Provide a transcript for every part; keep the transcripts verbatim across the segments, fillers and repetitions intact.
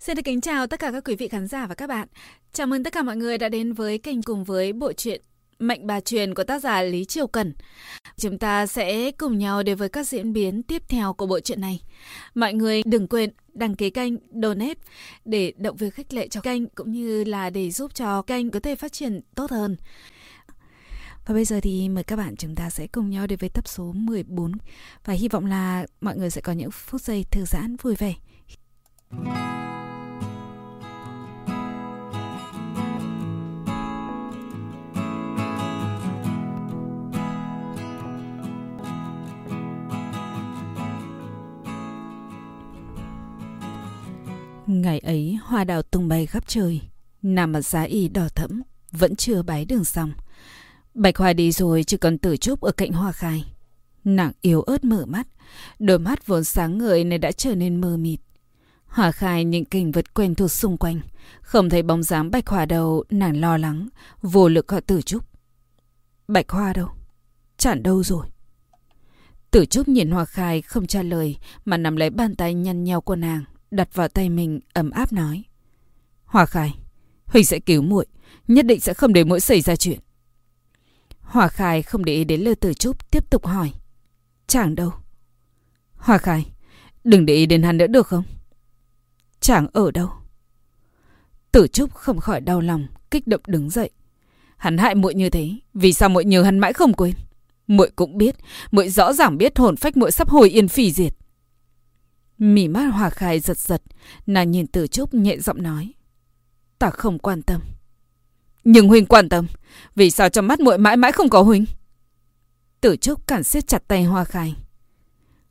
Xin được kính chào tất cả các quý vị khán giả và các bạn. Chào mừng tất cả mọi người đã đến với kênh cùng với bộ truyện Mạnh Bà Truyền của tác giả Lý Triều Cẩn. Chúng ta sẽ cùng nhau đến với các diễn biến tiếp theo của bộ truyện này. Mọi người đừng quên đăng ký kênh, donate để động viên khích lệ cho kênh cũng như là để giúp cho kênh có thể phát triển tốt hơn. Và bây giờ thì mời các bạn chúng ta sẽ cùng nhau đến với tập số mười bốn và hy vọng là mọi người sẽ có những phút giây thư giãn vui vẻ. Ngày ấy hoa đào tung bay khắp trời, nằm ở giá y đỏ thẫm, vẫn chưa bái đường xong. Bạch Hoa đi rồi, chỉ còn Tử Trúc ở cạnh Hoa Khai. Nàng yếu ớt mở mắt, đôi mắt vốn sáng ngời này đã trở nên mờ mịt. Hoa Khai nhìn cảnh vật quen thuộc xung quanh, không thấy bóng dáng Bạch Hoa đâu, nàng lo lắng, vô lực gọi Tử Trúc. Bạch Hoa đâu? Chẳng đâu rồi? Tử Trúc nhìn Hoa Khai không trả lời mà nắm lấy bàn tay nhăn nheo của nàng, đặt vào tay mình ấm áp nói: Hoa Khai, Huỳnh sẽ cứu muội, nhất định sẽ không để muội xảy ra chuyện. Hoa Khai không để ý đến lời Tử Trúc, tiếp tục hỏi: Chàng đâu? Hoa Khai, đừng để ý đến hắn nữa được không? Chàng ở đâu? Tử Trúc không khỏi đau lòng, kích động đứng dậy. Hắn hại muội như thế, vì sao muội nhớ hắn mãi không quên? Muội cũng biết, muội rõ ràng biết hồn phách muội sắp hồi yên phỉ diệt. Mỉ mắt Hoa Khai giật giật, nàng nhìn Tử Trúc nhẹ giọng nói: Ta không quan tâm. Nhưng huynh quan tâm, vì sao trong mắt muội mãi mãi không có huynh? Tử Trúc càng siết chặt tay Hoa Khai.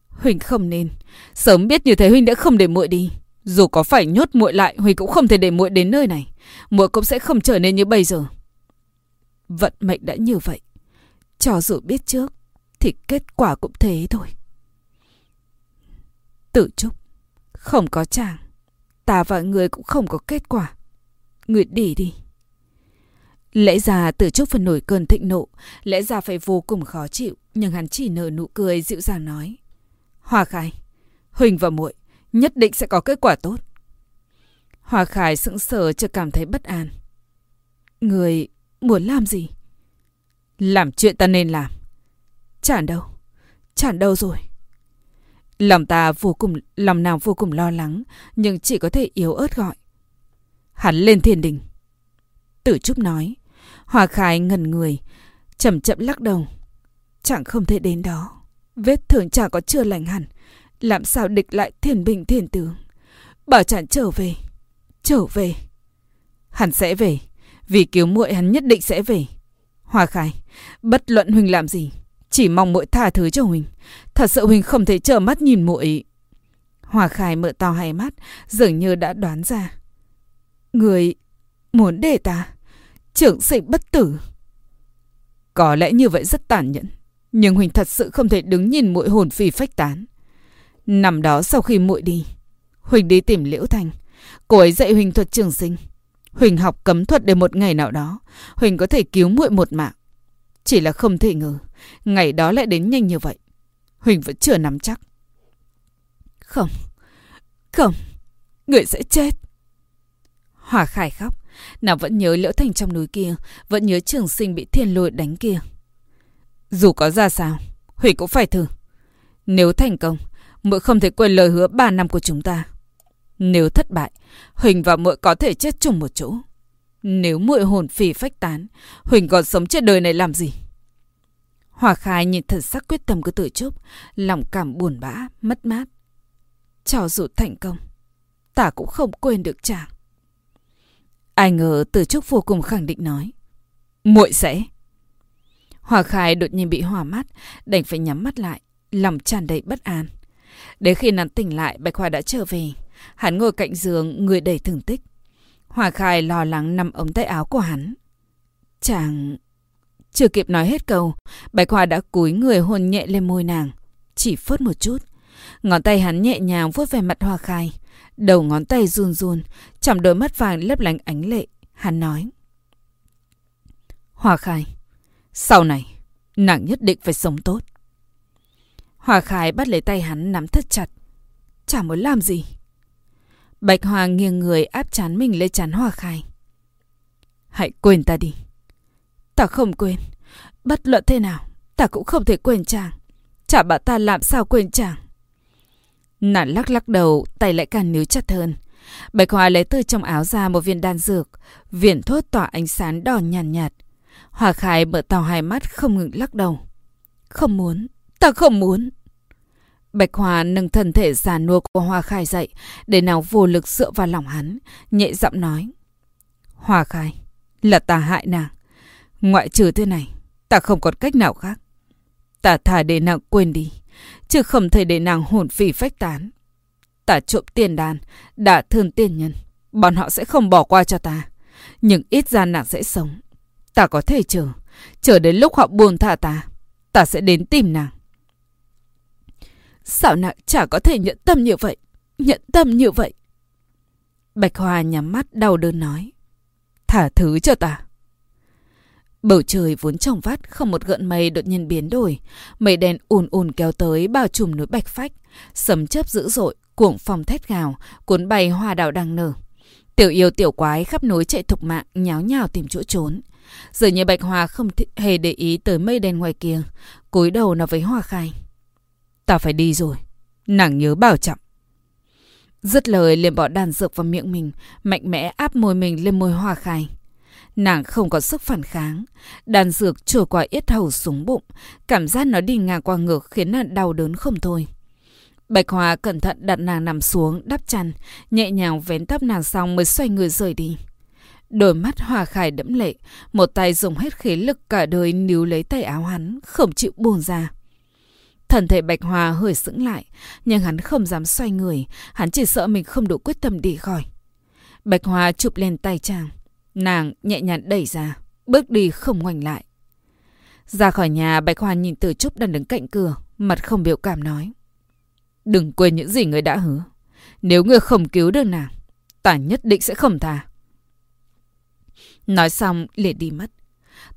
Huynh không nên, sớm biết như thế huynh đã không để muội đi, dù có phải nhốt muội lại huynh cũng không thể để muội đến nơi này, muội cũng sẽ không trở nên như bây giờ. Vận mệnh đã như vậy, cho dù biết trước thì kết quả cũng thế thôi. Tử Trúc, không có chàng, ta và người cũng không có kết quả. Người đi đi. Lẽ ra Tử Trúc phải nổi cơn thịnh nộ, lẽ ra phải vô cùng khó chịu, nhưng hắn chỉ nở nụ cười dịu dàng nói: Hoa Khai, Huỳnh và muội nhất định sẽ có kết quả tốt. Hoa Khai sững sờ, chợt cảm thấy bất an. Người muốn làm gì? Làm chuyện ta nên làm. Chản đâu? Chản đâu rồi? Lòng ta vô cùng, lòng nàng vô cùng lo lắng, nhưng chỉ có thể yếu ớt gọi: Hắn lên thiên đình. Tử Trúc nói. Hoa Khai ngẩn người, chậm chậm lắc đầu. Chẳng không thể đến đó, vết thương chẳng có chưa lành hẳn, làm sao địch lại thiên binh thiên tướng. Bảo chàng trở về, trở về. Hắn sẽ về, vì cứu muội hắn nhất định sẽ về. Hoa Khai, bất luận huynh làm gì, chỉ mong muội tha thứ cho huynh, thật sự huynh không thể trơ mắt nhìn muội. Hoa Khai mở to hai mắt, dường như đã đoán ra. Người muốn để ta trưởng sinh bất tử. Có lẽ như vậy rất tàn nhẫn, nhưng huynh thật sự không thể đứng nhìn muội hồn phi phách tán. Năm đó sau khi muội đi, huynh đi tìm Liễu Thành, cô ấy dạy huynh thuật trường sinh. Huynh học cấm thuật để một ngày nào đó huynh có thể cứu muội một mạng. Chỉ là không thể ngờ ngày đó lại đến nhanh như vậy. Huỳnh vẫn chưa nắm chắc. Không, không, người sẽ chết. Hoa Khai khóc. Nàng vẫn nhớ Liễu Thành trong núi kia, vẫn nhớ trường sinh bị thiên lôi đánh kia. Dù có ra sao, Huỳnh cũng phải thử. Nếu thành công, muội không thể quên lời hứa ba năm của chúng ta. Nếu thất bại, Huỳnh và muội có thể chết chung một chỗ. Nếu muội hồn phi phách tán, Huỳnh còn sống trên đời này làm gì? Hoa Khai nhìn thần sắc quyết tâm của Tử Trúc, lòng cảm buồn bã, mất mát. Cho dù thành công, ta cũng không quên được chàng. Ai ngờ Tử Trúc vô cùng khẳng định nói: Muội sẽ. Hoa Khai đột nhiên bị hoa mắt, đành phải nhắm mắt lại, lòng tràn đầy bất an. Đến khi nàng tỉnh lại, Bạch Hoa đã trở về. Hắn ngồi cạnh giường, người đầy thương tích. Hoa Khai lo lắng nằm ống tay áo của hắn. Chàng... Chưa kịp nói hết câu, Bạch Hoa đã cúi người hôn nhẹ lên môi nàng, chỉ phớt một chút. Ngón tay hắn nhẹ nhàng vuốt về mặt Hoa Khai, đầu ngón tay run run, trong đôi mắt vàng lấp lánh ánh lệ, hắn nói: Hoa Khai, sau này nàng nhất định phải sống tốt. Hoa Khai bắt lấy tay hắn nắm thật chặt. Chả muốn làm gì. Bạch Hoa nghiêng người áp chán mình lên chán Hoa Khai. Hãy quên ta đi. Ta không quên. Bất luận thế nào, ta cũng không thể quên chàng. Chả bảo ta làm sao quên chàng. Nàng lắc lắc đầu, tay lại càng níu chặt hơn. Bạch Hoa lấy từ trong áo ra một viên đan dược, viền thốt tỏa ánh sáng đỏ nhàn nhạt, nhạt. Hoa Khai mở to hai mắt không ngừng lắc đầu. Không muốn, ta không muốn. Bạch Hoa nâng thân thể già nua của Hoa Khai dậy, để nào vô lực dựa vào lòng hắn, nhẹ giọng nói. Hoa Khai, là ta hại nàng. Ngoại trừ thế này, ta không còn cách nào khác. Ta thà để nàng quên đi, chứ không thể để nàng hồn phi phách tán. Ta trộm tiền đàn, đã thương tiên nhân, bọn họ sẽ không bỏ qua cho ta. Nhưng ít ra nàng sẽ sống. Ta có thể chờ, chờ đến lúc họ buông thả ta, ta sẽ đến tìm nàng. Sao nàng chả có thể nhẫn tâm như vậy, nhẫn tâm như vậy. Bạch Hoa nhắm mắt đau đớn nói, thả thứ cho ta. Bầu trời vốn trong vắt, không một gợn mây đột nhiên biến đổi. Mây đen ùn ùn kéo tới bao trùm núi Bạch Phách, sấm chớp dữ dội, cuồng phong thét gào, cuốn bay hoa đào đang nở. Tiểu yêu tiểu quái khắp núi chạy thục mạng, nháo nhào tìm chỗ trốn. Dường như Bạch Hoa không hề để ý tới mây đen ngoài kia, cúi đầu nói với Hoa Khai. Ta phải đi rồi, nàng nhớ bảo trọng. Dứt lời liền bỏ đàn dược vào miệng mình, mạnh mẽ áp môi mình lên môi Hoa Khai. Nàng không có sức phản kháng, đàn dược trôi qua yết hầu xuống bụng, cảm giác nó đi ngang qua ngực khiến nàng đau đớn không thôi. Bạch Hoa cẩn thận đặt nàng nằm xuống, đắp chăn, nhẹ nhàng vén tóc nàng xong mới xoay người rời đi. Đôi mắt Hoa Khai đẫm lệ, một tay dùng hết khí lực cả đời níu lấy tay áo hắn, không chịu buông ra. Thân thể Bạch Hoa hơi sững lại, nhưng hắn không dám xoay người, hắn chỉ sợ mình không đủ quyết tâm đi khỏi. Bạch Hoa chụp lên tay chàng, nàng nhẹ nhàng đẩy ra, bước đi không ngoảnh lại. Ra khỏi nhà, Bạch Hoa nhìn Tử Trúc đang đứng cạnh cửa, mặt không biểu cảm nói. Đừng quên những gì người đã hứa. Nếu người không cứu được nàng, ta nhất định sẽ không tha. Nói xong liền đi mất.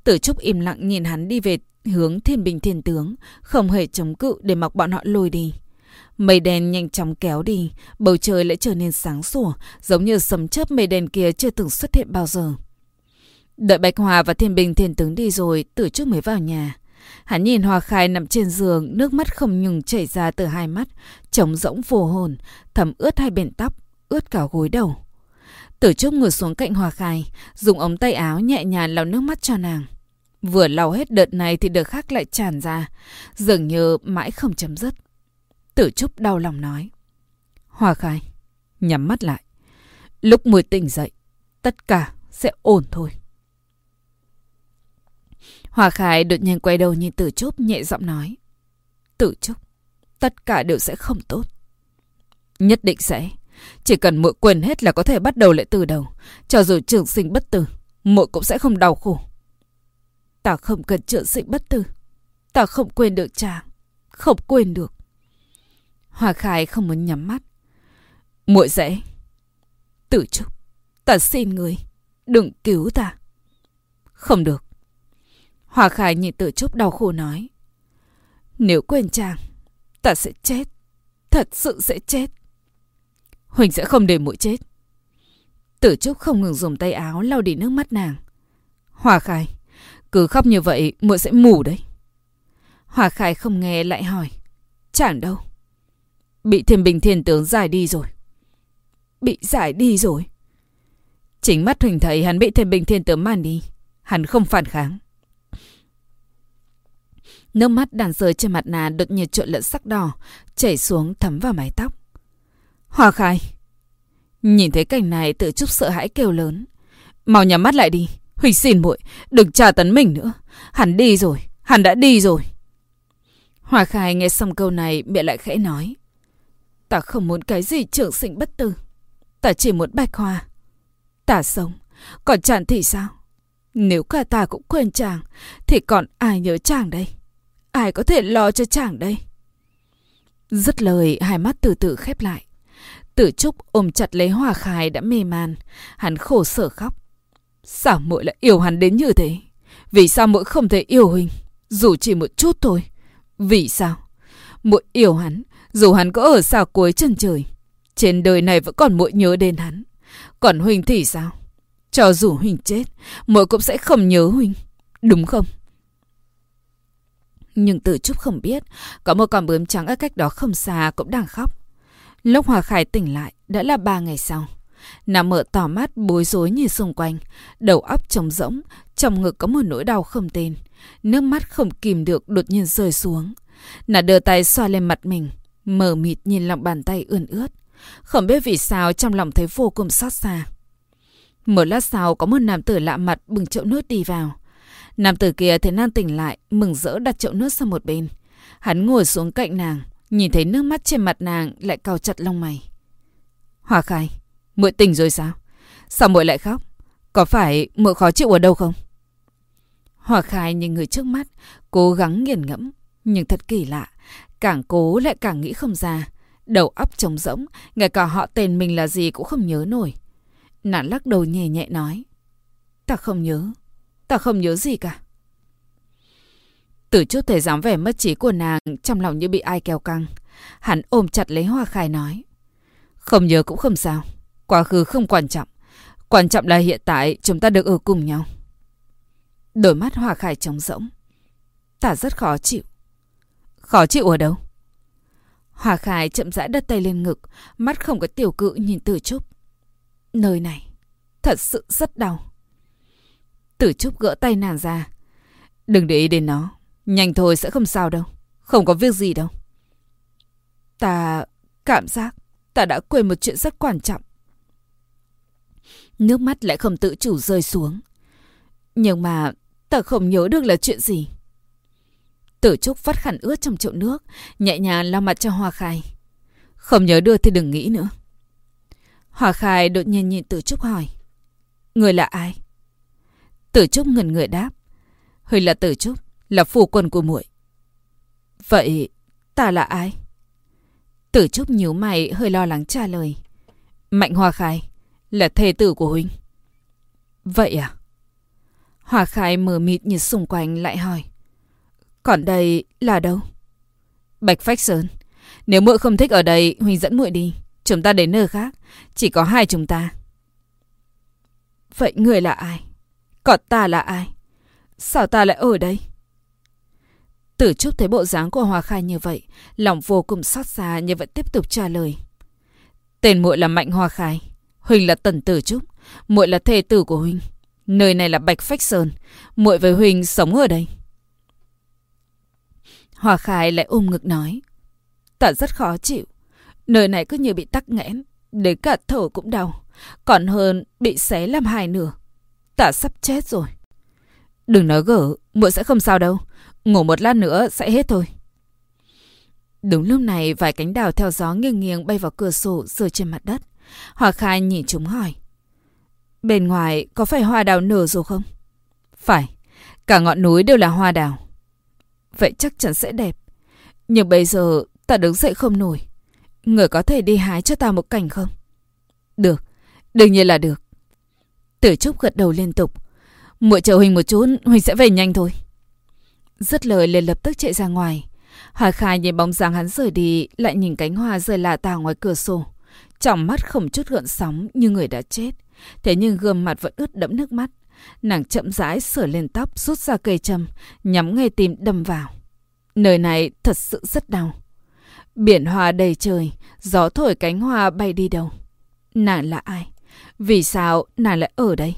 Tử Trúc im lặng nhìn hắn đi về hướng Thiên Bình Thiên Tướng, không hề chống cự để mặc bọn họ lôi đi. Mây đen nhanh chóng kéo đi, bầu trời lại trở nên sáng sủa, giống như sấm chớp mây đen kia chưa từng xuất hiện bao giờ. Đợi Bạch Hoa và Thiên Bình Thiên Tướng đi rồi, Tử Trúc mới vào nhà. Hắn nhìn Hoa Khai nằm trên giường, nước mắt không ngừng chảy ra từ hai mắt, trống rỗng vô hồn, thấm ướt hai bên tóc, ướt cả gối đầu. Tử Trúc ngồi xuống cạnh Hoa Khai, dùng ống tay áo nhẹ nhàng lau nước mắt cho nàng. Vừa lau hết đợt này thì đợt khác lại tràn ra, dường như mãi không chấm dứt. Tử Trúc đau lòng nói. Hoa Khai, nhắm mắt lại. Lúc mới tỉnh dậy, tất cả sẽ ổn thôi. Hoa Khai đột nhiên quay đầu nhìn Tử Trúc, nhẹ giọng nói. Tử Trúc, tất cả đều sẽ không tốt. Nhất định sẽ. Chỉ cần muội quên hết là có thể bắt đầu lại từ đầu. Cho dù trường sinh bất tử, muội cũng sẽ không đau khổ. Ta không cần trường sinh bất tử. Ta không quên được chàng. Không quên được. Hoa Khai không muốn nhắm mắt. Muội sẽ. Tử Trúc, ta xin người, đừng cứu ta. Không được. Hoa Khai nhìn Tử Trúc đau khổ nói. Nếu quên chàng, ta sẽ chết. Thật sự sẽ chết. Huỳnh sẽ không để muội chết. Tử Trúc không ngừng dùng tay áo lau đi nước mắt nàng. Hoa Khai, cứ khóc như vậy muội sẽ mù đấy. Hoa Khai không nghe lại hỏi. Chàng đâu? Bị Thiên Bình Thiên Tướng giải đi rồi. Bị giải đi rồi. Chính mắt Huỳnh thấy hắn bị Thiên Bình Thiên Tướng mang đi. Hắn không phản kháng. Nước mắt đàn rơi trên mặt nàng đột nhiên trộn lẫn sắc đỏ, chảy xuống thấm vào mái tóc. Hoa Khai. Nhìn thấy cảnh này, Tử Trúc sợ hãi kêu lớn. Mau nhắm mắt lại đi. Huỳnh xin muội, đừng tra tấn mình nữa. Hắn đi rồi, hắn đã đi rồi. Hoa Khai nghe xong câu này, miệng lại khẽ nói. Ta không muốn cái gì trường sinh bất tử. Ta chỉ muốn Bạch Hoa. Ta sống. Còn chàng thì sao? Nếu cả ta cũng quên chàng, thì còn ai nhớ chàng đây? Ai có thể lo cho chàng đây? Dứt lời, hai mắt từ từ khép lại. Tử Trúc ôm chặt lấy Hoa Khai đã mê man. Hắn khổ sở khóc. Sao muội lại yêu hắn đến như thế? Vì sao muội không thể yêu Huỳnh, dù chỉ một chút thôi? Vì sao muội yêu hắn, dù hắn có ở xa cuối chân trời? Trên đời này vẫn còn muội nhớ đến hắn. Còn Huỳnh thì sao? Cho dù Huỳnh chết, muội cũng sẽ không nhớ Huỳnh, đúng không? Nhưng Tử Trúc không biết, có một con bướm trắng ở cách đó không xa cũng đang khóc. Lúc Hoa Khai tỉnh lại đã là ba ngày sau. Nàng mở tỏ mắt bối rối nhìn xung quanh, đầu óc trống rỗng, trong ngực có một nỗi đau không tên. Nước mắt không kìm được đột nhiên rơi xuống. Nàng đưa tay xoa lên mặt mình, mờ mịt nhìn lòng bàn tay ươn ướt. Không biết vì sao trong lòng thấy vô cùng xót xa. Một lát sau có một nam tử lạ mặt bưng chậu nước đi vào. Nam tử kia thấy nàng tỉnh lại, mừng rỡ đặt chậu nước sang một bên. Hắn ngồi xuống cạnh nàng, nhìn thấy nước mắt trên mặt nàng lại cau chặt lông mày. Hoa Khai, muội tỉnh rồi sao? Sao muội lại khóc? Có phải muội khó chịu ở đâu không? Hoa Khai nhìn người trước mắt, cố gắng nghiền ngẫm, nhưng thật kỳ lạ, càng cố lại càng nghĩ không ra, đầu óc trống rỗng, ngay cả họ tên mình là gì cũng không nhớ nổi. Nàng lắc đầu nhẹ nhẹ nói, ta không nhớ, ta không nhớ gì cả. Tử Trúc thấy dáng vẻ mất trí của nàng, trong lòng như bị ai kéo căng, hắn ôm chặt lấy Hoa Khai nói, không nhớ cũng không sao, quá khứ không quan trọng, quan trọng là hiện tại chúng ta được ở cùng nhau. Đôi mắt Hoa Khai trống rỗng, ta rất khó chịu. Khó chịu ở đâu? Hoa Khai chậm rãi đặt tay lên ngực, mắt không có tiểu cự nhìn Tử Trúc. Nơi này thật sự rất đau. Tử Trúc gỡ tay nàng ra. Đừng để ý đến nó, nhanh thôi sẽ không sao đâu, không có việc gì đâu. Ta cảm giác ta đã quên một chuyện rất quan trọng. Nước mắt lại không tự chủ rơi xuống. Nhưng mà ta không nhớ được là chuyện gì. Tử Trúc vắt khăn ướt trong chậu nước, nhẹ nhàng lau mặt cho Hoa Khai. Không nhớ được thì đừng nghĩ nữa. Hoa Khai đột nhiên nhìn Tử Trúc hỏi, người là ai? Tử Trúc ngẩn người đáp, Huỳnh là Tử Trúc, là phu quân của muội. Vậy ta là ai? Tử Trúc nhíu mày hơi lo lắng trả lời, Mạnh Hoa Khai, là thê tử của Huỳnh. Vậy à? Hoa Khai mờ mịt nhìn xung quanh lại hỏi, còn đây là đâu? Bạch Phách Sơn. Nếu muội không thích ở đây, Huỳnh dẫn muội đi, chúng ta đến nơi khác, chỉ có hai chúng ta. Vậy người là ai? Còn ta là ai? Sao ta lại ở đây? Tử Trúc thấy bộ dáng của Hoa Khai như vậy, lòng vô cùng xót xa nhưng vẫn tiếp tục trả lời, tên muội là Mạnh Hoa Khai, Huỳnh là Tần Tử Trúc, muội là thê tử của Huỳnh. Nơi này là Bạch Phách Sơn, muội với Huỳnh sống ở đây. Hoa Khai lại ôm ngực nói, ta rất khó chịu, nơi này cứ như bị tắc nghẽn, đến cả thở cũng đau, còn hơn bị xé làm hai nửa. Ta sắp chết rồi. Đừng nói gở, muội sẽ không sao đâu, ngủ một lát nữa sẽ hết thôi. Đúng lúc này vài cánh đào theo gió nghiêng nghiêng bay vào cửa sổ rơi trên mặt đất. Hoa Khai nhìn chúng hỏi, bên ngoài có phải hoa đào nở rồi không? Phải, cả ngọn núi đều là hoa đào. Vậy chắc chắn sẽ đẹp. Nhưng bây giờ ta đứng dậy không nổi, người có thể đi hái cho ta một cành không? Được, đương nhiên là được. Tử Trúc gật đầu liên tục. Muội chờ Huỳnh một chút, Huỳnh sẽ về nhanh thôi. Dứt lời liền lập tức chạy ra ngoài. Hoa Khai nhìn bóng dáng hắn rời đi, lại nhìn cánh hoa rơi lả tả ngoài cửa sổ, trong mắt không chút gợn sóng như người đã chết. Thế nhưng gương mặt vẫn ướt đẫm nước mắt. Nàng chậm rãi sửa lên tóc, rút ra cây châm, nhắm ngay tim đâm vào. Nơi này thật sự rất đau. Biển hoa đầy trời, gió thổi cánh hoa bay đi đâu? Nàng là ai? Vì sao nàng lại ở đây?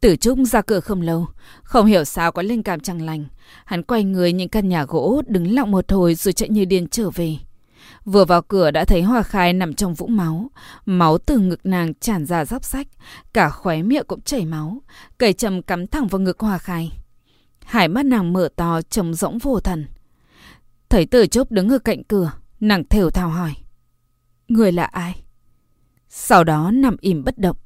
Tử Trúc ra cửa không lâu, không hiểu sao có linh cảm chẳng lành. Hắn quay người nhìn căn nhà gỗ, đứng lặng một hồi rồi chạy như điên trở về. Vừa vào cửa đã thấy Hoa Khai nằm trong vũng máu. Máu từ ngực nàng tràn ra róc rách, cả khóe miệng cũng chảy máu. Cây châm cắm thẳng vào ngực Hoa Khai. Hai mắt nàng mở to, trống rỗng vô thần. Thấy Tử Trúc đứng ở cạnh cửa, nàng thều thào hỏi, người là ai? Sau đó nằm im bất động.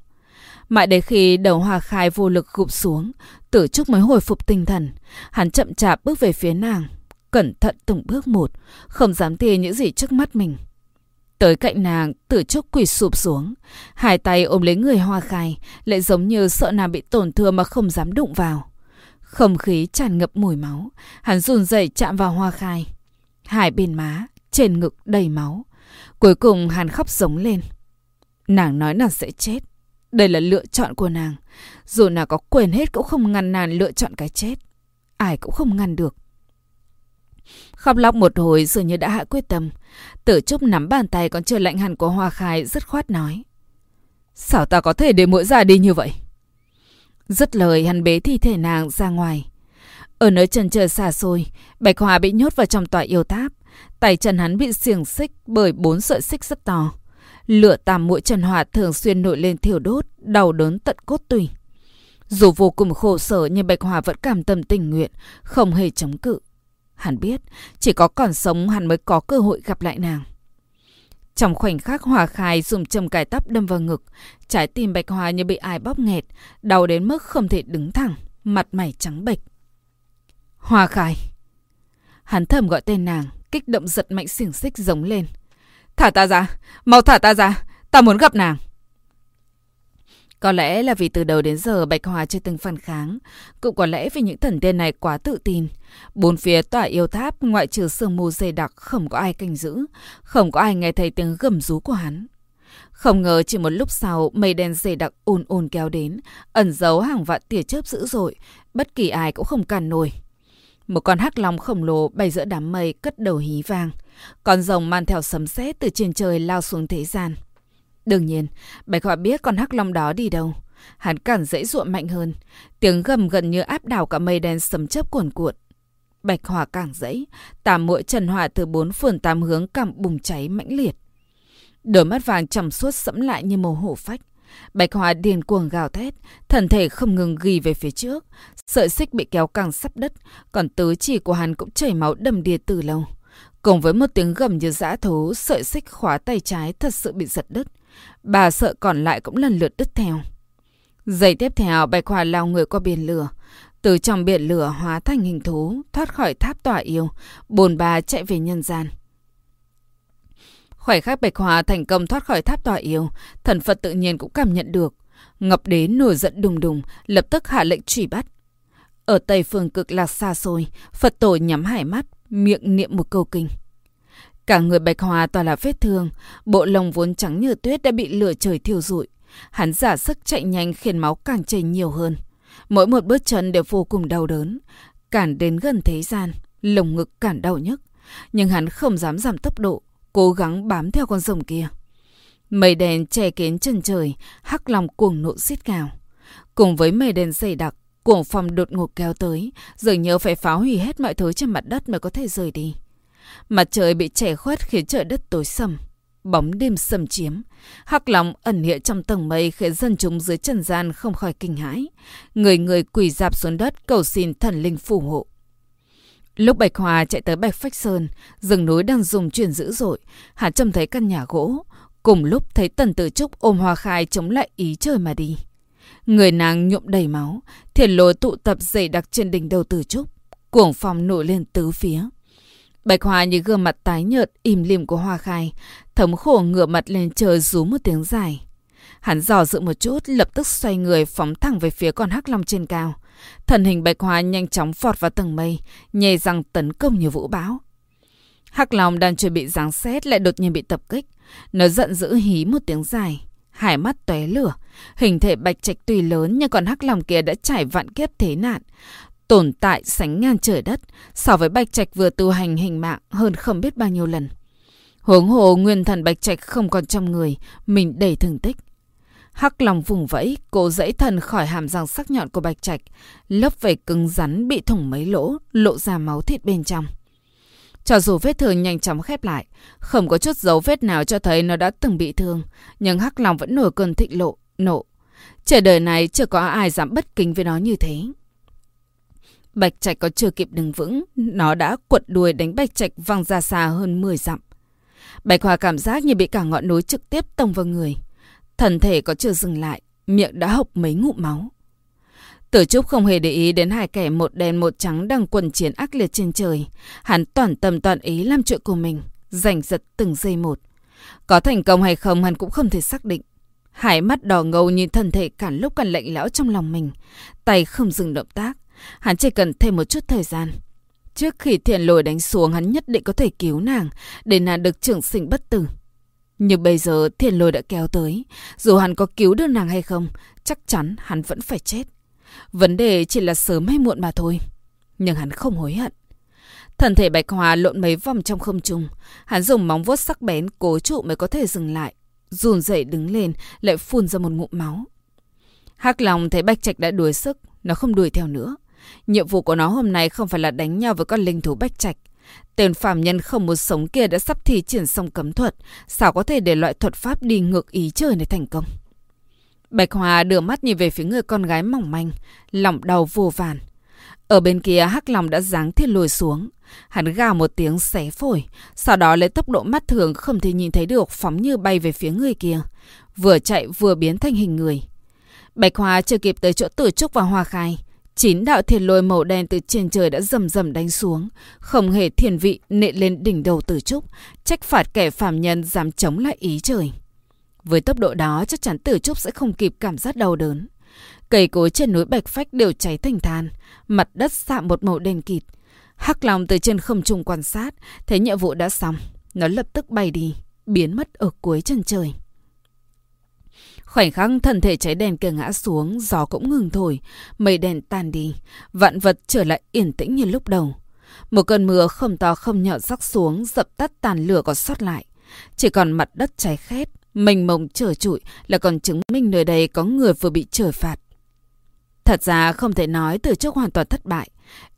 Mãi đến khi đầu Hoa Khai vô lực gục xuống, Tử Trúc mới hồi phục tinh thần. Hắn chậm chạp bước về phía nàng, cẩn thận từng bước một, không dám tin những gì trước mắt mình. Tới cạnh nàng, Tử Trúc quỳ sụp xuống, hai tay ôm lấy người Hoa Khai, lại giống như sợ nàng bị tổn thương mà không dám đụng vào. Không khí tràn ngập mùi máu, hắn run rẩy chạm vào Hoa Khai. Hai bên má, trên ngực đầy máu, Cuối cùng hắn khóc giống lên. Nàng nói nàng sẽ chết. Đây là lựa chọn của nàng. Dù nàng có quên hết cũng không ngăn nàng lựa chọn cái chết. Ai cũng không ngăn được. Khóc lóc một hồi dường như đã hạ quyết tâm. Tử Trúc nắm bàn tay còn chưa lạnh hẳn của Hoa Khai dứt khoát nói. Sao ta có thể để muội già đi như vậy? Dứt lời hắn bế thi thể nàng ra ngoài. Ở nơi chân trời xa xôi, Bạch Hoa bị nhốt vào trong tòa yêu tháp. Tay chân hắn bị xiềng xích bởi bốn sợi xích rất to. Lửa tàm muội trần hỏa thường xuyên nổi lên thiêu đốt, đau đớn tận cốt tủy. Dù vô cùng khổ sở nhưng Bạch Hoa vẫn cảm tâm tình nguyện, không hề chống cự. Hắn biết, chỉ có còn sống hắn mới có cơ hội gặp lại nàng. Trong khoảnh khắc Hoa Khai dùng châm cài tóc đâm vào ngực, trái tim Bạch Hoa như bị ai bóp nghẹt, đau đến mức không thể đứng thẳng, mặt mày trắng bệch. Hoa Khai! Hắn thầm gọi tên nàng, kích động giật mạnh xiềng xích giống lên. Thả ta ra! Mau thả ta ra! Ta muốn gặp nàng! Có lẽ là vì từ đầu đến giờ Bạch Hoa chưa từng phản kháng, cũng có lẽ vì những thần tiên này quá tự tin. Bốn phía tòa yêu tháp ngoại trừ sương mù dày đặc không có ai canh giữ, không có ai nghe thấy tiếng gầm rú của hắn. Không ngờ chỉ một lúc sau mây đen dày đặc ùn ùn kéo đến, ẩn giấu hàng vạn tia chớp dữ dội, bất kỳ ai cũng không cản nổi. Một con hắc long khổng lồ bay giữa đám mây cất đầu hí vang, con rồng man theo sấm sét từ trên trời lao xuống thế gian. Đương nhiên, Bạch Hoa biết con hắc long đó đi đâu. Hắn càng dễ ruộng mạnh hơn. Tiếng gầm gần như áp đảo cả mây đen sấm chớp cuồn cuộn. Bạch Hoa càng dễ, tà muội trần hỏa từ bốn phường tám hướng càng bùng cháy mãnh liệt. Đôi mắt vàng trong suốt sẫm lại như màu hổ phách. Bạch Hoa điên cuồng gào thét, thân thể không ngừng ghi về phía trước. Sợi xích bị kéo càng sắp đứt, còn tứ chỉ của hắn cũng chảy máu đầm đìa từ lâu. Cùng với một tiếng gầm như dã thú, sợi xích khóa tay trái thật sự bị giật đứt. Bà sợ còn lại cũng lần lượt đứt theo. Giây tiếp theo Bạch Hoa lao người qua biển lửa, từ trong biển lửa hóa thành hình thú, thoát khỏi tháp tỏa yêu, bồn bà chạy về nhân gian. Khoảnh khắc Bạch Hoa thành công thoát khỏi tháp tỏa yêu, thần Phật tự nhiên cũng cảm nhận được. Ngọc Đế nổi giận đùng đùng, lập tức hạ lệnh truy bắt. Ở Tây Phương Cực Lạc xa xôi, Phật Tổ nhắm hai mắt, miệng niệm một câu kinh. Cả người Bạch Hoa toàn là vết thương, bộ lông vốn trắng như tuyết đã bị lửa trời thiêu rụi. Hắn giả sức chạy nhanh khiến máu càng chảy nhiều hơn. Mỗi một bước chân đều vô cùng đau đớn, cản đến gần thế gian, lồng ngực càng đau nhức. Nhưng hắn không dám giảm tốc độ, cố gắng bám theo con rồng kia. Mây đen che kín chân trời, hắc long cuồng nộ xiết gào. Cùng với mây đen dày đặc, cuồng phong đột ngột kéo tới, dường như phải phá hủy hết mọi thứ trên mặt đất mới có thể rời đi. Mặt trời bị che khuất khiến trời đất tối sầm, bóng đêm xâm chiếm. Hắc long ẩn hiện trong tầng mây khiến dân chúng dưới trần gian không khỏi kinh hãi, người người quỳ rạp xuống đất cầu xin thần linh phù hộ. Lúc Bạch Hoa chạy tới Bạch Phách Sơn, rừng núi đang rung chuyển dữ dội, hắn trông thấy căn nhà gỗ, cùng lúc thấy Tần Tử Trúc ôm Hoa Khai chống lại ý trời mà đi. Người nàng nhuộm đầy máu, thiền lối tụ tập dày đặc trên đỉnh đầu Tử Trúc, cuồng phong nổi lên tứ phía. Bạch Hoa như gương mặt tái nhợt, im lìm của Hoa Khai, thống khổ ngửa mặt lên trời rú một tiếng dài. Hắn dò dự một chút, lập tức xoay người phóng thẳng về phía con hắc long trên cao. Thân hình Bạch Hoa nhanh chóng phọt vào tầng mây, nhè răng tấn công như vũ bão. Hắc long đang chuẩn bị giáng sét lại đột nhiên bị tập kích. Nó giận dữ hí một tiếng dài, hai mắt tóe lửa. Hình thể bạch trạch tuy lớn nhưng con hắc long kia đã trải vạn kiếp thế nạn, tồn tại sánh ngang trời đất, so với bạch trạch vừa tu hành hình mạng hơn không biết bao nhiêu lần. Huống hồ nguyên thần bạch trạch không còn trong người, mình đầy thương tích. Hắc long vùng vẫy, cố dẫy thần khỏi hàm răng sắc nhọn của bạch trạch, lớp vảy cứng rắn bị thủng mấy lỗ, lộ ra máu thịt bên trong. Cho dù vết thương nhanh chóng khép lại, không có chút dấu vết nào cho thấy nó đã từng bị thương, nhưng hắc long vẫn nổi cơn thịnh lộ, nộ. Trời đời này chưa có ai dám bất kính với nó như thế. Bạch trạch còn chưa kịp đứng vững, nó đã quật đuôi đánh bạch trạch văng ra xa hơn mười dặm. Bạch Hoa cảm giác như bị cả ngọn núi trực tiếp tông vào người. Thân thể có chưa dừng lại, miệng đã hộc mấy ngụm máu. Tử Trúc không hề để ý đến hai kẻ một đen một trắng đang quần chiến ác liệt trên trời. Hắn toàn tâm toàn ý làm chuyện của mình, giành giật từng giây một. Có thành công hay không hắn cũng không thể xác định. Hai mắt đỏ ngầu nhìn thân thể càng lúc càng lạnh lẽo trong lòng mình, tay không dừng động tác. Hắn chỉ cần thêm một chút thời gian. Trước khi thiền lồi đánh xuống, hắn nhất định có thể cứu nàng, để nàng được trường sinh bất tử. Nhưng bây giờ thiên lôi đã kéo tới, dù hắn có cứu được nàng hay không, chắc chắn hắn vẫn phải chết. Vấn đề chỉ là sớm hay muộn mà thôi. Nhưng hắn không hối hận. Thần thể Bạch Hoa lộn mấy vòng trong không trung, hắn dùng móng vuốt sắc bén cố trụ mới có thể dừng lại, run rẩy đứng lên lại phun ra một ngụm máu. Hắc Long thấy Bạch Trạch đã đuối sức, nó không đuổi theo nữa. Nhiệm vụ của nó hôm nay không phải là đánh nhau với con linh thú Bạch Trạch. Tên phàm nhân không muốn sống kia đã sắp thi triển xong cấm thuật, sao có thể để loại thuật pháp đi ngược ý trời này thành công. Bạch Hoa đưa mắt nhìn về phía người con gái mỏng manh, lòng đau vô vàn. Ở bên kia Hắc Long đã giáng thiên lôi xuống, hắn gào một tiếng xé phổi, sau đó lấy tốc độ mắt thường không thể nhìn thấy được phóng như bay về phía người kia, vừa chạy vừa biến thành hình người. Bạch Hoa chưa kịp tới chỗ Tử Trúc và Hoa Khai, chín đạo thiên lôi màu đen từ trên trời đã rầm rầm đánh xuống, không hề thiên vị nện lên đỉnh đầu Tử Trúc, trách phạt kẻ phàm nhân dám chống lại ý trời. Với tốc độ đó chắc chắn Tử Trúc sẽ không kịp cảm giác đau đớn. Cây cối trên núi Bạch Phách đều cháy thành than, mặt đất sạm một màu đen kịt. Hắc Long từ trên không trung quan sát, thấy nhiệm vụ đã xong, nó lập tức bay đi, biến mất ở cuối chân trời. Khoảnh khắc thân thể cháy đèn kia ngã xuống, gió cũng ngừng thổi, mây đèn tan đi, vạn vật trở lại yên tĩnh như lúc đầu. Một cơn mưa không to không nhỏ rắc xuống, dập tắt tàn lửa còn sót lại, chỉ còn mặt đất cháy khét, mênh mông trơ trụi là còn chứng minh nơi đây có người vừa bị trời phạt. Thật ra không thể nói Tử Trúc hoàn toàn thất bại,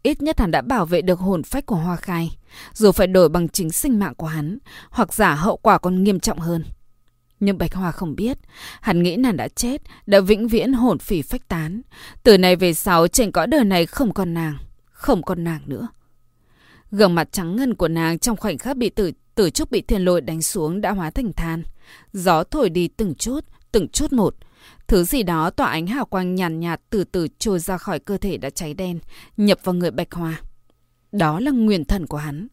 ít nhất hắn đã bảo vệ được hồn phách của Hoa Khai, dù phải đổi bằng chính sinh mạng của hắn, hoặc giả hậu quả còn nghiêm trọng hơn. Nhưng Bạch Hoa không biết, hắn nghĩ nàng đã chết, đã vĩnh viễn hồn phỉ phách tán. Từ nay về sau trên cõi đời này không còn nàng, không còn nàng nữa. Gương mặt trắng ngân của nàng trong khoảnh khắc bị tử, tử trúc bị thiên lôi đánh xuống đã hóa thành than. Gió thổi đi từng chút, từng chút một. Thứ gì đó tỏa ánh hào quang nhàn nhạt, nhạt từ từ trôi ra khỏi cơ thể đã cháy đen, nhập vào người Bạch Hoa. Đó là nguyên thần của hắn.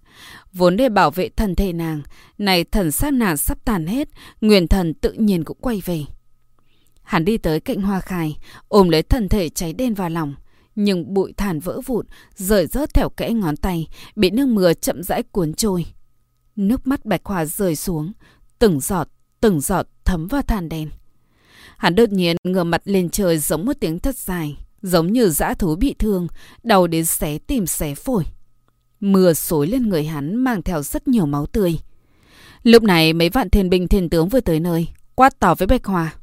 Vốn để bảo vệ thần thể nàng, này thần xác nàng sắp tàn hết, nguyên thần tự nhiên cũng quay về. Hắn đi tới cạnh Hoa Khai, ôm lấy thần thể cháy đen vào lòng, nhưng bụi than vỡ vụn, rời rớt theo kẽ ngón tay, bị nước mưa chậm rãi cuốn trôi. Nước mắt Bạch Hoa rơi xuống, từng giọt, từng giọt thấm vào than đen. Hắn đột nhiên ngửa mặt lên trời giống một tiếng thét dài, giống như dã thú bị thương, đau đến xé tim xé phổi. Mưa xối lên người hắn mang theo rất nhiều máu tươi. Lúc này mấy vạn thiên binh thiên tướng vừa tới nơi, quát tỏ với Bạch Hoa: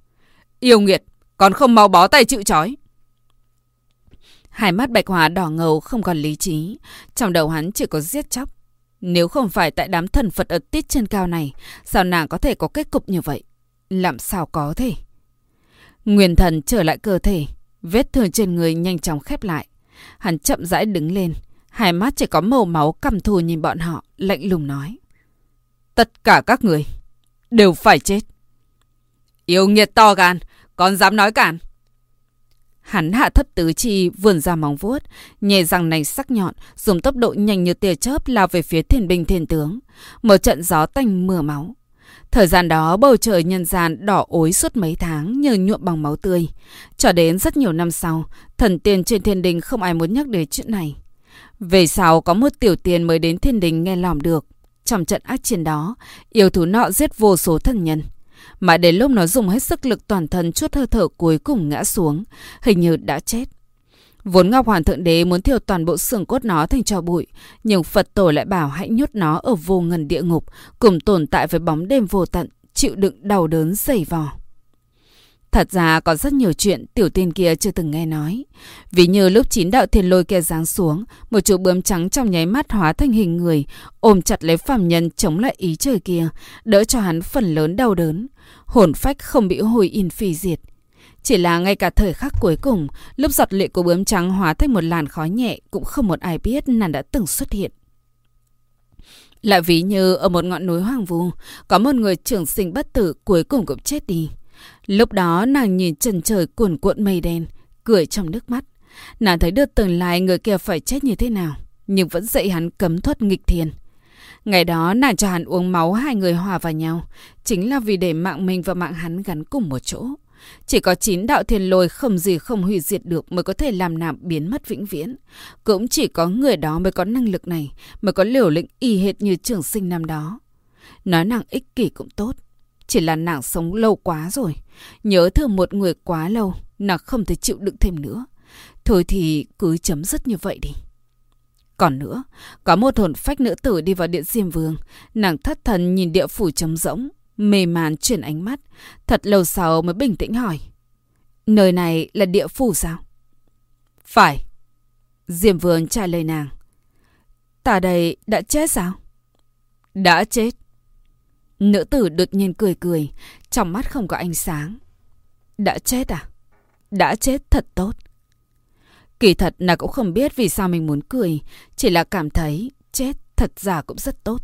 "Yêu nghiệt, còn không mau bó tay chịu trói!" Hai mắt Bạch Hoa đỏ ngầu không còn lý trí, trong đầu hắn chỉ có giết chóc. Nếu không phải tại đám thần Phật ở tít trên cao này, sao nàng có thể có kết cục như vậy? Làm sao có thể? Nguyên thần trở lại cơ thể, vết thương trên người nhanh chóng khép lại. Hắn chậm rãi đứng lên, hai mắt chỉ có màu máu căm thù nhìn bọn họ, lạnh lùng nói: "Tất cả các người đều phải chết." "Yêu nghiệt to gan, còn dám nói cản!" Hắn hạ thấp tứ chi, vươn ra móng vuốt, nhè răng nanh sắc nhọn, dùng tốc độ nhanh như tia chớp lao về phía thiên binh thiên tướng. Một trận gió tanh mưa máu. Thời gian đó bầu trời nhân gian đỏ ối suốt mấy tháng như nhuộm bằng máu tươi. Cho đến rất nhiều năm sau, thần tiên trên thiên đình không ai muốn nhắc đến chuyện này. Về sau có một tiểu tiên mới đến thiên đình nghe lỏm được. Trong trận ác chiến đó, yêu thú nọ giết vô số thần nhân. Mà đến lúc nó dùng hết sức lực toàn thân chút hơi thở cuối cùng ngã xuống, hình như đã chết. Vốn Ngọc Hoàng Thượng Đế muốn thiêu toàn bộ xương cốt nó thành tro bụi, nhưng Phật Tổ lại bảo hãy nhốt nó ở vô ngần địa ngục, cùng tồn tại với bóng đêm vô tận, chịu đựng đau đớn dày vò. Thật ra có rất nhiều chuyện tiểu tiên kia chưa từng nghe nói. Ví như lúc chín đạo thiên lôi kia giáng xuống, một chú bướm trắng trong nháy mắt hóa thành hình người, ôm chặt lấy phàm nhân chống lại ý trời kia, đỡ cho hắn phần lớn đau đớn, hồn phách không bị hồi in phi diệt. Chỉ là ngay cả thời khắc cuối cùng, lúc giọt lệ của bướm trắng hóa thành một làn khói nhẹ, cũng không một ai biết nàng đã từng xuất hiện. Lại ví như ở một ngọn núi hoang vu, có một người trường sinh bất tử cuối cùng cũng chết đi. Lúc đó nàng nhìn trần trời cuồn cuộn mây đen, cười trong nước mắt. Nàng thấy được tương lai người kia phải chết như thế nào, nhưng vẫn dạy hắn cấm thuật nghịch thiên. Ngày đó nàng cho hắn uống máu hai người hòa vào nhau, chính là vì để mạng mình và mạng hắn gắn cùng một chỗ. Chỉ có chín đạo thiên lôi không gì không hủy diệt được mới có thể làm nàng biến mất vĩnh viễn. Cũng chỉ có người đó mới có năng lực này, mới có liều lĩnh y hệt như trường sinh năm đó. Nói nàng ích kỷ cũng tốt, Chỉ là nàng sống lâu quá rồi, nhớ thương một người quá lâu, nàng không thể chịu đựng thêm nữa. Thôi thì cứ chấm dứt như vậy đi. Còn nữa, có một hồn phách nữ tử đi vào điện Diêm Vương. Nàng thất thần nhìn địa phủ trống rỗng, mê man chuyển ánh mắt. Thật lâu sau mới bình tĩnh hỏi: nơi này là địa phủ sao? Phải. Diêm Vương trả lời nàng: ta đây đã chết sao? Đã chết. Nữ tử đột nhiên cười cười, trong mắt không có ánh sáng. Đã chết à? Đã chết thật tốt. Kỳ thật nàng cũng không biết vì sao mình muốn cười, chỉ là cảm thấy chết thật ra cũng rất tốt.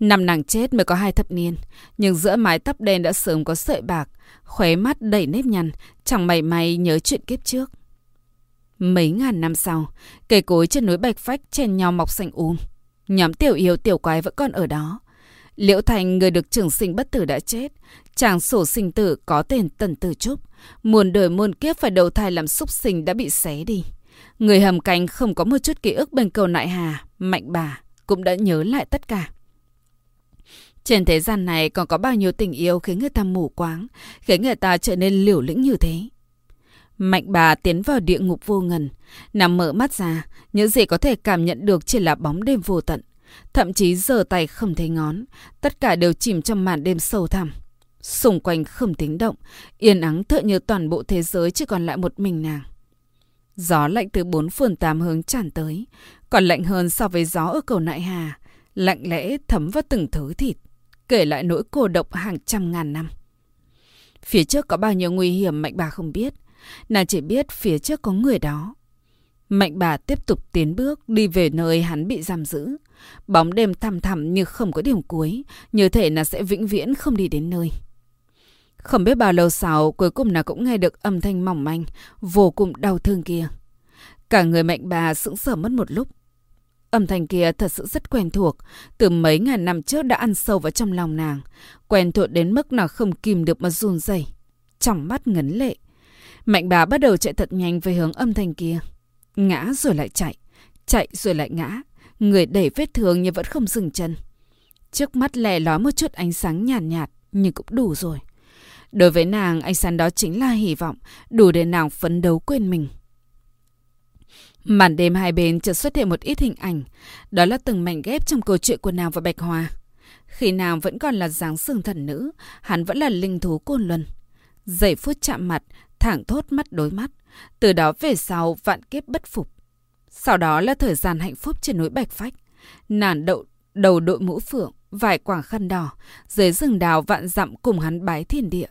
Năm nàng chết mới có hai thập niên, nhưng giữa mái tóc đen đã sớm có sợi bạc, khóe mắt đầy nếp nhăn, chẳng mảy may nhớ chuyện kiếp trước. Mấy ngàn năm sau, cây cối trên núi Bạch Phách chen nhau mọc xanh um. Nhóm tiểu yêu tiểu quái vẫn còn ở đó. Liễu Thành, người được trường sinh bất tử đã chết. Chàng sổ sinh tử có tên Tần Tử Trúc, muôn đời muôn kiếp phải đầu thai làm súc sinh đã bị xé đi. Người hầm cánh không có một chút ký ức bên cầu Nại Hà, Mạnh Bà cũng đã nhớ lại tất cả. Trên thế gian này còn có bao nhiêu tình yêu khiến người ta mù quáng, khiến người ta trở nên liều lĩnh như thế. Mạnh Bà tiến vào địa ngục vô ngần, nằm mở mắt ra, những gì có thể cảm nhận được chỉ là bóng đêm vô tận. Thậm chí giơ tay không thấy ngón, tất cả đều chìm trong màn đêm sâu thẳm. Xung quanh không tiếng động, yên ắng tựa như toàn bộ thế giới chỉ còn lại một mình nàng. Gió lạnh từ bốn phương tám hướng tràn tới, còn lạnh hơn so với gió ở cầu Nại Hà, lạnh lẽ thấm vào từng thớ thịt, kể lại nỗi cô độc hàng trăm ngàn năm. Phía trước có bao nhiêu nguy hiểm Mạnh Bà không biết, nàng chỉ biết phía trước có người đó. Mạnh Bà tiếp tục tiến bước đi về nơi hắn bị giam giữ. Bóng đêm thăm thẳm như không có điểm cuối, như thể là sẽ vĩnh viễn không đi đến nơi. Không biết bao lâu sau, cuối cùng là cũng nghe được âm thanh mỏng manh, vô cùng đau thương kia. Cả người Mạnh Bà sững sờ mất một lúc. Âm thanh kia thật sự rất quen thuộc, từ mấy ngàn năm trước đã ăn sâu vào trong lòng nàng, quen thuộc đến mức nào không kìm được mà run rẩy, trong mắt ngấn lệ. Mạnh Bà bắt đầu chạy thật nhanh về hướng âm thanh kia, ngã rồi lại chạy, chạy rồi lại ngã. Người đẩy vết thương nhưng vẫn không dừng chân. Trước mắt lè lói một chút ánh sáng nhàn nhạt, nhạt nhưng cũng đủ rồi. Đối với nàng, ánh sáng đó chính là hy vọng, đủ để nàng phấn đấu quên mình. Màn đêm hai bên chợt xuất hiện một ít hình ảnh. Đó là từng mảnh ghép trong câu chuyện của nàng và Bạch Hoa. Khi nàng vẫn còn là dáng sương thần nữ, hắn vẫn là linh thú Côn Luân. Giây phút chạm mặt, thẳng thốt mắt đối mắt. Từ đó về sau vạn kiếp bất phục. Sau đó là thời gian hạnh phúc trên núi Bạch Phách. Nàng đậu đầu đội mũ phượng, vải quàng khăn đỏ, dưới rừng đào vạn dặm cùng hắn bái thiên địa.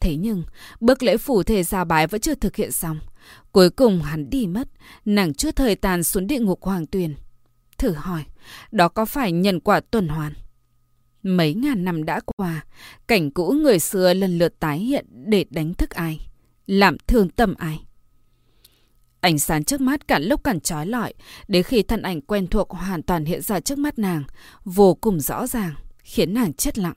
Thế nhưng, bước lễ phủ thể ra bái vẫn chưa thực hiện xong. Cuối cùng hắn đi mất, nàng chút thời tàn xuống địa ngục Hoàng Tuyền. Thử hỏi, đó có phải nhân quả tuần hoàn? Mấy ngàn năm đã qua, cảnh cũ người xưa lần lượt tái hiện để đánh thức ai, làm thương tâm ai. Ánh sáng trước mắt cản lúc cản trói lọi, đến khi thân ảnh quen thuộc hoàn toàn hiện ra trước mắt nàng, vô cùng rõ ràng, khiến nàng chết lặng.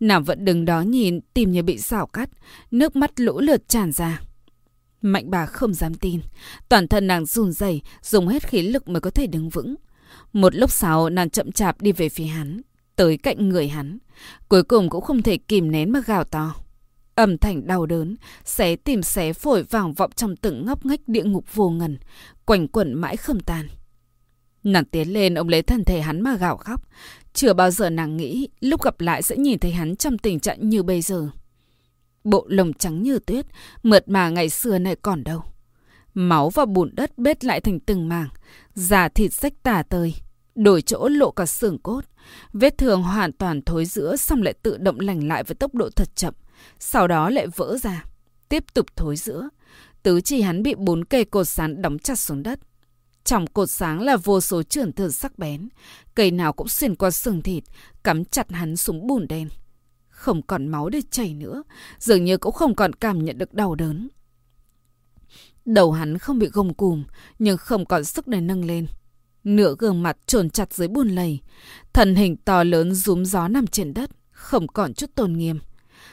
Nàng vẫn đứng đó nhìn, tim như bị rào cắt, nước mắt lũ lượt tràn ra. Mạnh Bà không dám tin, toàn thân nàng run rẩy, dùng hết khí lực mới có thể đứng vững. Một lúc sau, nàng chậm chạp đi về phía hắn, tới cạnh người hắn, cuối cùng cũng không thể kìm nén mà gào to. Âm thanh đau đớn, xé tim xé phổi vang vọng trong từng ngóc ngách địa ngục vô ngần, quanh quẩn mãi không tan. Nàng tiến lên ôm lấy thân thể hắn mà gào khóc. Chưa bao giờ nàng nghĩ lúc gặp lại sẽ nhìn thấy hắn trong tình trạng như bây giờ. Bộ lồng trắng như tuyết, mượt mà ngày xưa này còn đâu. Máu và bùn đất bết lại thành từng mảng, da thịt rách tả tơi, đổi chỗ lộ cả xương cốt. Vết thương hoàn toàn thối rữa xong lại tự động lành lại với tốc độ thật chậm. Sau đó lại vỡ ra, tiếp tục thối rữa. Tứ chi hắn bị bốn cây cột sáng đóng chặt xuống đất. Trong cột sáng là vô số chưởng thương sắc bén, cây nào cũng xuyên qua xương thịt, cắm chặt hắn xuống bùn đen. Không còn máu để chảy nữa, dường như cũng không còn cảm nhận được đau đớn. Đầu hắn không bị gông cùm, nhưng không còn sức để nâng lên. Nửa gương mặt chôn chặt dưới bùn lầy, thân hình to lớn rúm gió nằm trên đất, không còn chút tôn nghiêm.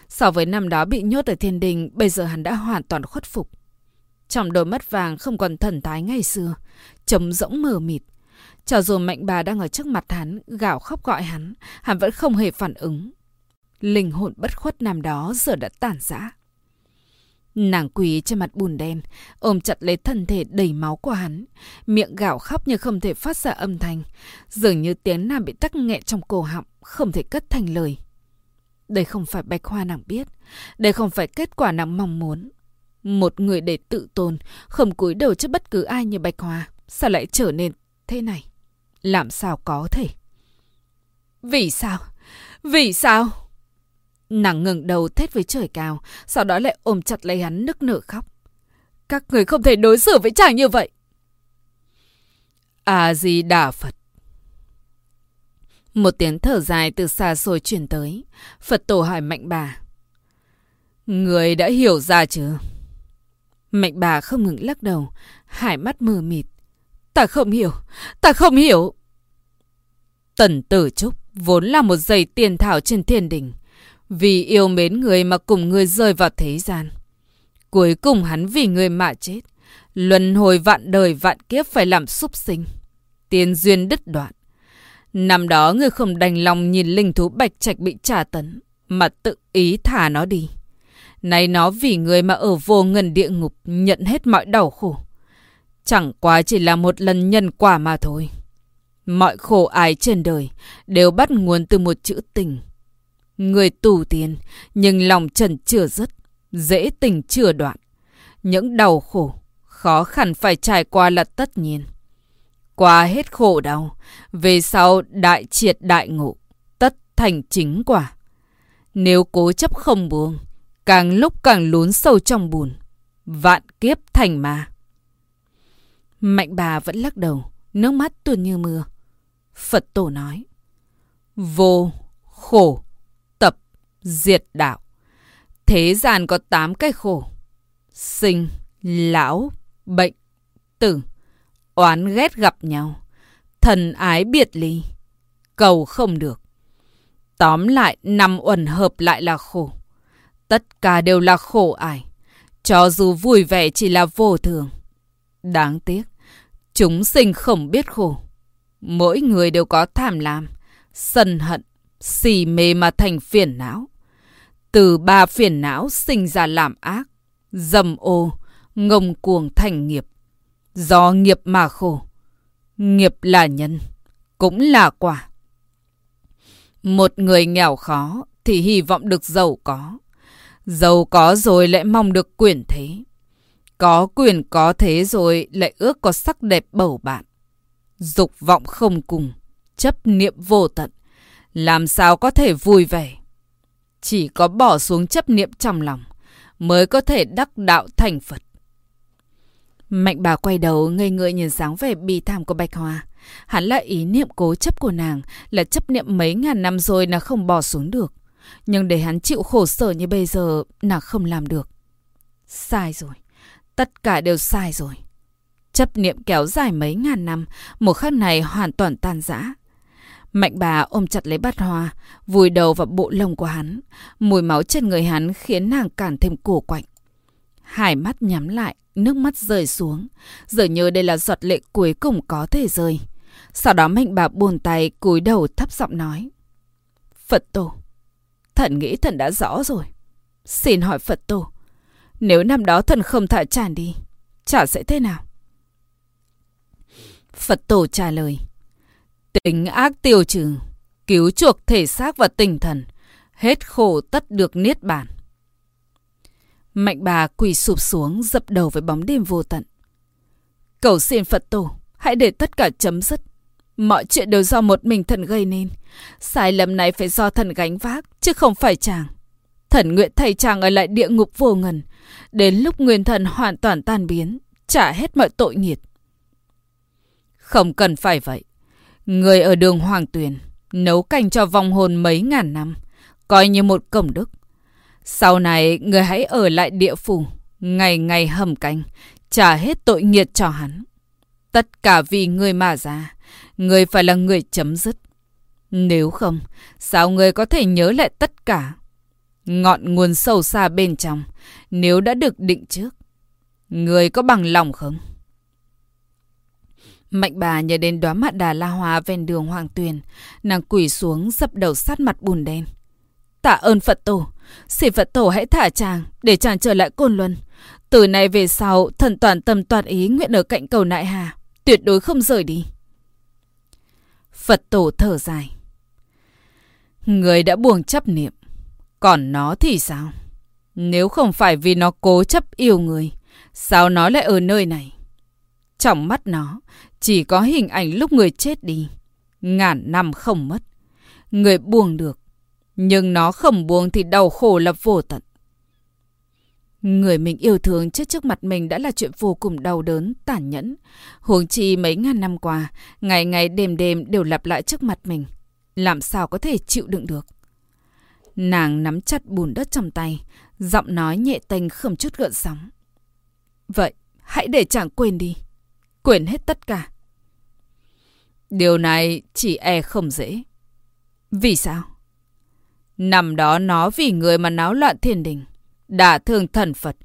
So với năm đó bị nhốt ở Thiên Đình, bây giờ hắn đã hoàn toàn khuất phục. Trong đôi mắt vàng không còn thần thái ngày xưa, trống rỗng mờ mịt. Cho dù Mạnh Bà đang ở trước mặt hắn, gào khóc gọi hắn, hắn vẫn không hề phản ứng. Linh hồn bất khuất nằm đó giờ đã tản rã. Nàng quỳ trên mặt bùn đen, ôm chặt lấy thân thể đầy máu của hắn, miệng gào khóc nhưng không thể phát ra âm thanh, dường như tiếng nàng bị tắc nghẹn trong cổ họng, không thể cất thành lời. Đây không phải Bạch Hoa nàng biết, đây không phải kết quả nàng mong muốn. Một người để tự tôn, không cúi đầu trước bất cứ ai như Bạch Hoa, sao lại trở nên thế này? Làm sao có thể? Vì sao? Vì sao? Nàng ngẩng đầu thét với trời cao, sau đó lại ôm chặt lấy hắn nức nở khóc. Các người không thể đối xử với chàng như vậy. A Di Đà Phật. Một tiếng thở dài từ xa xôi truyền tới. Phật Tổ hỏi Mạnh Bà: Người đã hiểu ra chứ? Mạnh Bà không ngừng lắc đầu, hai mắt mờ mịt. Ta không hiểu, ta không hiểu. Tần Tử Trúc vốn là một dây tiền thảo trên thiên đình, vì yêu mến người mà cùng người rơi vào thế gian. Cuối cùng hắn vì người mà chết, luân hồi vạn đời vạn kiếp phải làm súc sinh, tiền duyên đứt đoạn. Năm đó người không đành lòng nhìn linh thú bạch trạch bị trả tấn mà tự ý thả nó đi. Nay nó vì người mà ở vô ngần địa ngục nhận hết mọi đau khổ. Chẳng quá chỉ là một lần nhân quả mà thôi. Mọi khổ ái trên đời đều bắt nguồn từ một chữ tình. Người tù tiền nhưng lòng trần chưa dứt, dễ tình chưa đoạn. Những đau khổ, khó khăn phải trải qua là tất nhiên. Qua hết khổ đau, về sau đại triệt đại ngộ, tất thành chính quả. Nếu cố chấp không buông, càng lúc càng lún sâu trong bùn, vạn kiếp thành ma. Mạnh Bà vẫn lắc đầu, nước mắt tuôn như mưa. Phật Tổ nói: Vô, khổ, tập, diệt đạo. Thế gian có tám cái khổ: sinh, lão, bệnh, tử, oán ghét gặp nhau, thần ái biệt ly, cầu không được. Tóm lại, năm uẩn hợp lại là khổ. Tất cả đều là khổ ải, cho dù vui vẻ chỉ là vô thường. Đáng tiếc, chúng sinh không biết khổ. Mỗi người đều có tham lam, sân hận, xì mê mà thành phiền não. Từ ba phiền não sinh ra làm ác, dâm ô, ngông cuồng thành nghiệp. Do nghiệp mà khổ, nghiệp là nhân, cũng là quả. Một người nghèo khó thì hy vọng được giàu có, giàu có rồi lại mong được quyền thế, có quyền có thế rồi lại ước có sắc đẹp bầu bạn. Dục vọng không cùng, chấp niệm vô tận, làm sao có thể vui vẻ? Chỉ có bỏ xuống chấp niệm trong lòng mới có thể đắc đạo thành Phật. Mạnh Bà quay đầu ngây người nhìn dáng vẻ bi thảm của Bạch Hoa. Hắn là ý niệm cố chấp của nàng, là chấp niệm mấy ngàn năm rồi nàng không bỏ xuống được. Nhưng để hắn chịu khổ sở như bây giờ, nàng không làm được. Sai rồi, tất cả đều sai rồi. Chấp niệm kéo dài mấy ngàn năm, một khắc này hoàn toàn tan rã. Mạnh Bà ôm chặt lấy Bạch Hoa, vùi đầu vào bộ lông của hắn. Mùi máu trên người hắn khiến nàng càng thêm cổ quạnh. Hai mắt nhắm lại, nước mắt rơi xuống, giờ như đây là giọt lệ cuối cùng có thể rơi. Sau đó Mạnh Bà buồn tay cúi đầu thấp giọng nói: Phật Tổ, thần nghĩ thần đã rõ rồi. Xin hỏi Phật Tổ, nếu năm đó thần không thả chàng đi, chả sẽ thế nào? Phật Tổ trả lời: Tính ác tiêu trừ, cứu chuộc thể xác và tinh thần, hết khổ tất được niết bàn. Mạnh Bà quỳ sụp xuống, dập đầu với bóng đêm vô tận. Cầu xin Phật Tổ, hãy để tất cả chấm dứt. Mọi chuyện đều do một mình thần gây nên. Sai lầm này phải do thần gánh vác, chứ không phải chàng. Thần nguyện thầy chàng ở lại địa ngục vô ngần, đến lúc nguyên thần hoàn toàn tan biến, trả hết mọi tội nghiệt. Không cần phải vậy. Người ở đường Hoàng Tuyền nấu canh cho vong hồn mấy ngàn năm, coi như một công đức. Sau này người hãy ở lại địa phủ, ngày ngày hầm canh, trả hết tội nghiệt cho hắn. Tất cả vì người mà ra, người phải là người chấm dứt. Nếu không, sao người có thể nhớ lại tất cả? Ngọn nguồn sâu xa bên trong, nếu đã được định trước, người có bằng lòng không? Mạnh Bà nhớ đến đóa Mạn Đà La hoa ven đường Hoàng Tuyền, nàng quỳ xuống dập đầu sát mặt bùn đen. Tạ ơn Phật Tổ, xin Phật Tổ hãy thả chàng để chàng trở lại Côn Luân. Từ nay về sau, thần toàn tâm toàn ý nguyện ở cạnh cầu Nại Hà, tuyệt đối không rời đi. Phật Tổ thở dài. Người đã buông chấp niệm, còn nó thì sao? Nếu không phải vì nó cố chấp yêu người, sao nó lại ở nơi này? Trong mắt nó chỉ có hình ảnh lúc người chết đi, ngàn năm không mất. Người buông được, nhưng nó không buông thì đau khổ là vô tận. Người mình yêu thương chết trước mặt mình đã là chuyện vô cùng đau đớn, tàn nhẫn. Huống chi mấy ngàn năm qua, ngày ngày đêm đêm đều lặp lại trước mặt mình, làm sao có thể chịu đựng được. Nàng nắm chặt bùn đất trong tay, giọng nói nhẹ tênh không chút gợn sóng. Vậy, hãy để chàng quên đi, quên hết tất cả. Điều này chỉ e không dễ. Vì sao? Năm đó nó vì người mà náo loạn thiên đình, đả thương thần Phật,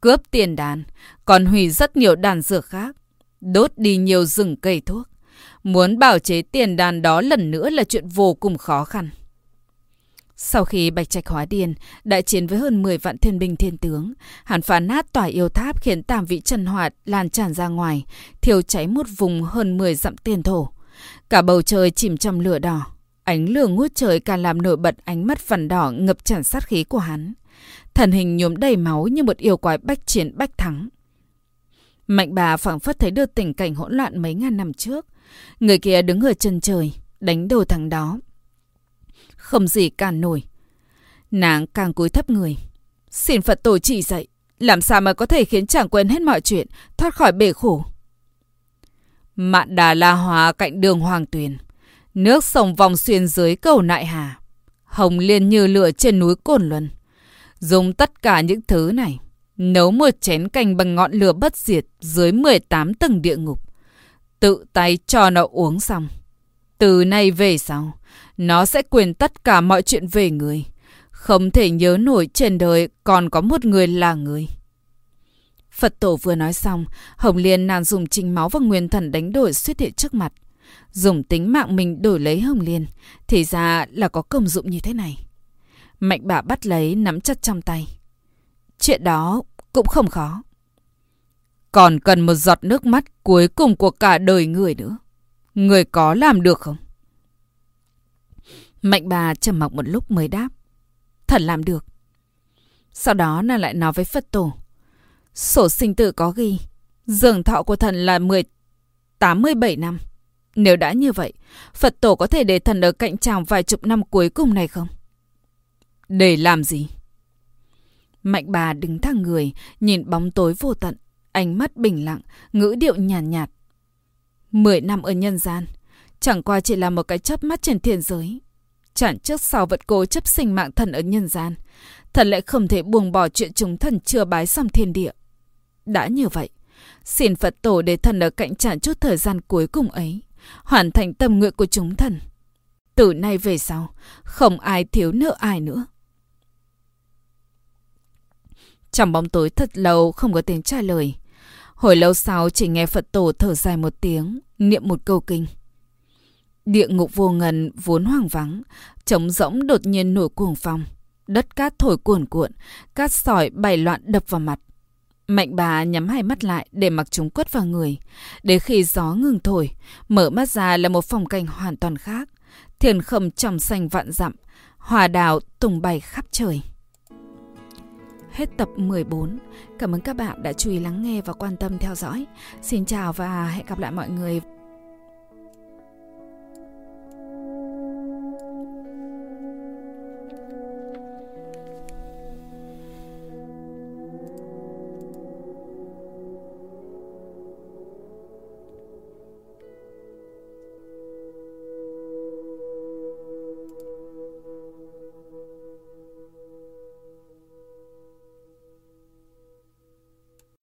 cướp tiền đàn, còn hủy rất nhiều đàn dược khác, đốt đi nhiều rừng cây thuốc. Muốn bảo chế tiền đàn đó lần nữa là chuyện vô cùng khó khăn. Sau khi Bạch Trạch hóa điên, đại chiến với hơn mười vạn thiên binh thiên tướng, hắn phá nát tòa yêu tháp khiến tam vị chân hỏa lan tràn ra ngoài, thiêu cháy một vùng hơn mười dặm tiền thổ. Cả bầu trời chìm trong lửa đỏ, ánh lửa ngút trời càng làm nổi bật ánh mắt vằn đỏ ngập tràn sát khí của hắn. Thần hình nhuốm đầy máu như một yêu quái bách chiến bách thắng. Mạnh Bà phảng phất thấy được tình cảnh hỗn loạn mấy ngàn năm trước. Người kia đứng ở chân trời, đánh đầu thằng đó, không gì cản nổi. Nàng càng cúi thấp người. Xin Phật Tổ chỉ dạy, làm sao mà có thể khiến chàng quên hết mọi chuyện, thoát khỏi bể khổ. Mạn Đà La Hoa cạnh đường Hoàng Tuyền, nước sông vòng xuyên dưới cầu Nại Hà, Hồng Liên như lửa trên núi Côn Luân. Dùng tất cả những thứ này, nấu một chén canh bằng ngọn lửa bất diệt dưới mười tám tầng địa ngục. Tự tay cho nó uống xong. Từ nay về sau, nó sẽ quên tất cả mọi chuyện về người, không thể nhớ nổi trên đời còn có một người là người. Phật Tổ vừa nói xong, Hồng Liên nàng dùng chính máu và nguyên thần đánh đổi xuất hiện trước mặt. Dùng tính mạng mình đổi lấy Hồng Liên, thì ra là có công dụng như thế này. Mạnh Bà bắt lấy, nắm chặt trong tay. Chuyện đó cũng không khó. Còn cần một giọt nước mắt cuối cùng của cả đời người nữa. Người có làm được không? Mạnh Bà trầm mặc một lúc mới đáp. Thật làm được. Sau đó nàng lại nói với Phật Tổ. Sổ sinh tử có ghi, dường thọ của thần là mười tám mươi bảy năm. Nếu đã như vậy, Phật Tổ có thể để thần ở cạnh chàng vài chục năm cuối cùng này không? Để làm gì? Mạnh Bà đứng thẳng người, nhìn bóng tối vô tận, ánh mắt bình lặng, ngữ điệu nhàn nhạt, nhạt. Mười năm ở nhân gian, chẳng qua chỉ là một cái chớp mắt trên thiên giới. Chẳng trước sau vẫn cố chấp sinh mạng thần ở nhân gian, thần lại không thể buông bỏ chuyện chúng thần chưa bái xong thiên địa. Đã như vậy, xin Phật Tổ để thần ở cạnh chàng chút thời gian cuối cùng ấy, hoàn thành tâm nguyện của chúng thần. Từ nay về sau, không ai thiếu nợ ai nữa. Trong bóng tối thật lâu không có tiếng trả lời. Hồi lâu sau chỉ nghe Phật Tổ thở dài một tiếng, niệm một câu kinh. Địa ngục vô ngần vốn hoang vắng, trống rỗng đột nhiên nổi cuồng phong. Đất cát thổi cuồn cuộn, cát sỏi bay loạn đập vào mặt. Mạnh Bà nhắm hai mắt lại để mặc chúng quất vào người. Đến khi gió ngừng thổi, mở mắt ra là một phong cảnh hoàn toàn khác. Thiền khâm trong xanh vạn dặm, hòa đào tung bay khắp trời. Hết tập mười bốn. Cảm ơn các bạn đã chú ý lắng nghe và quan tâm theo dõi. Xin chào và hẹn gặp lại mọi người.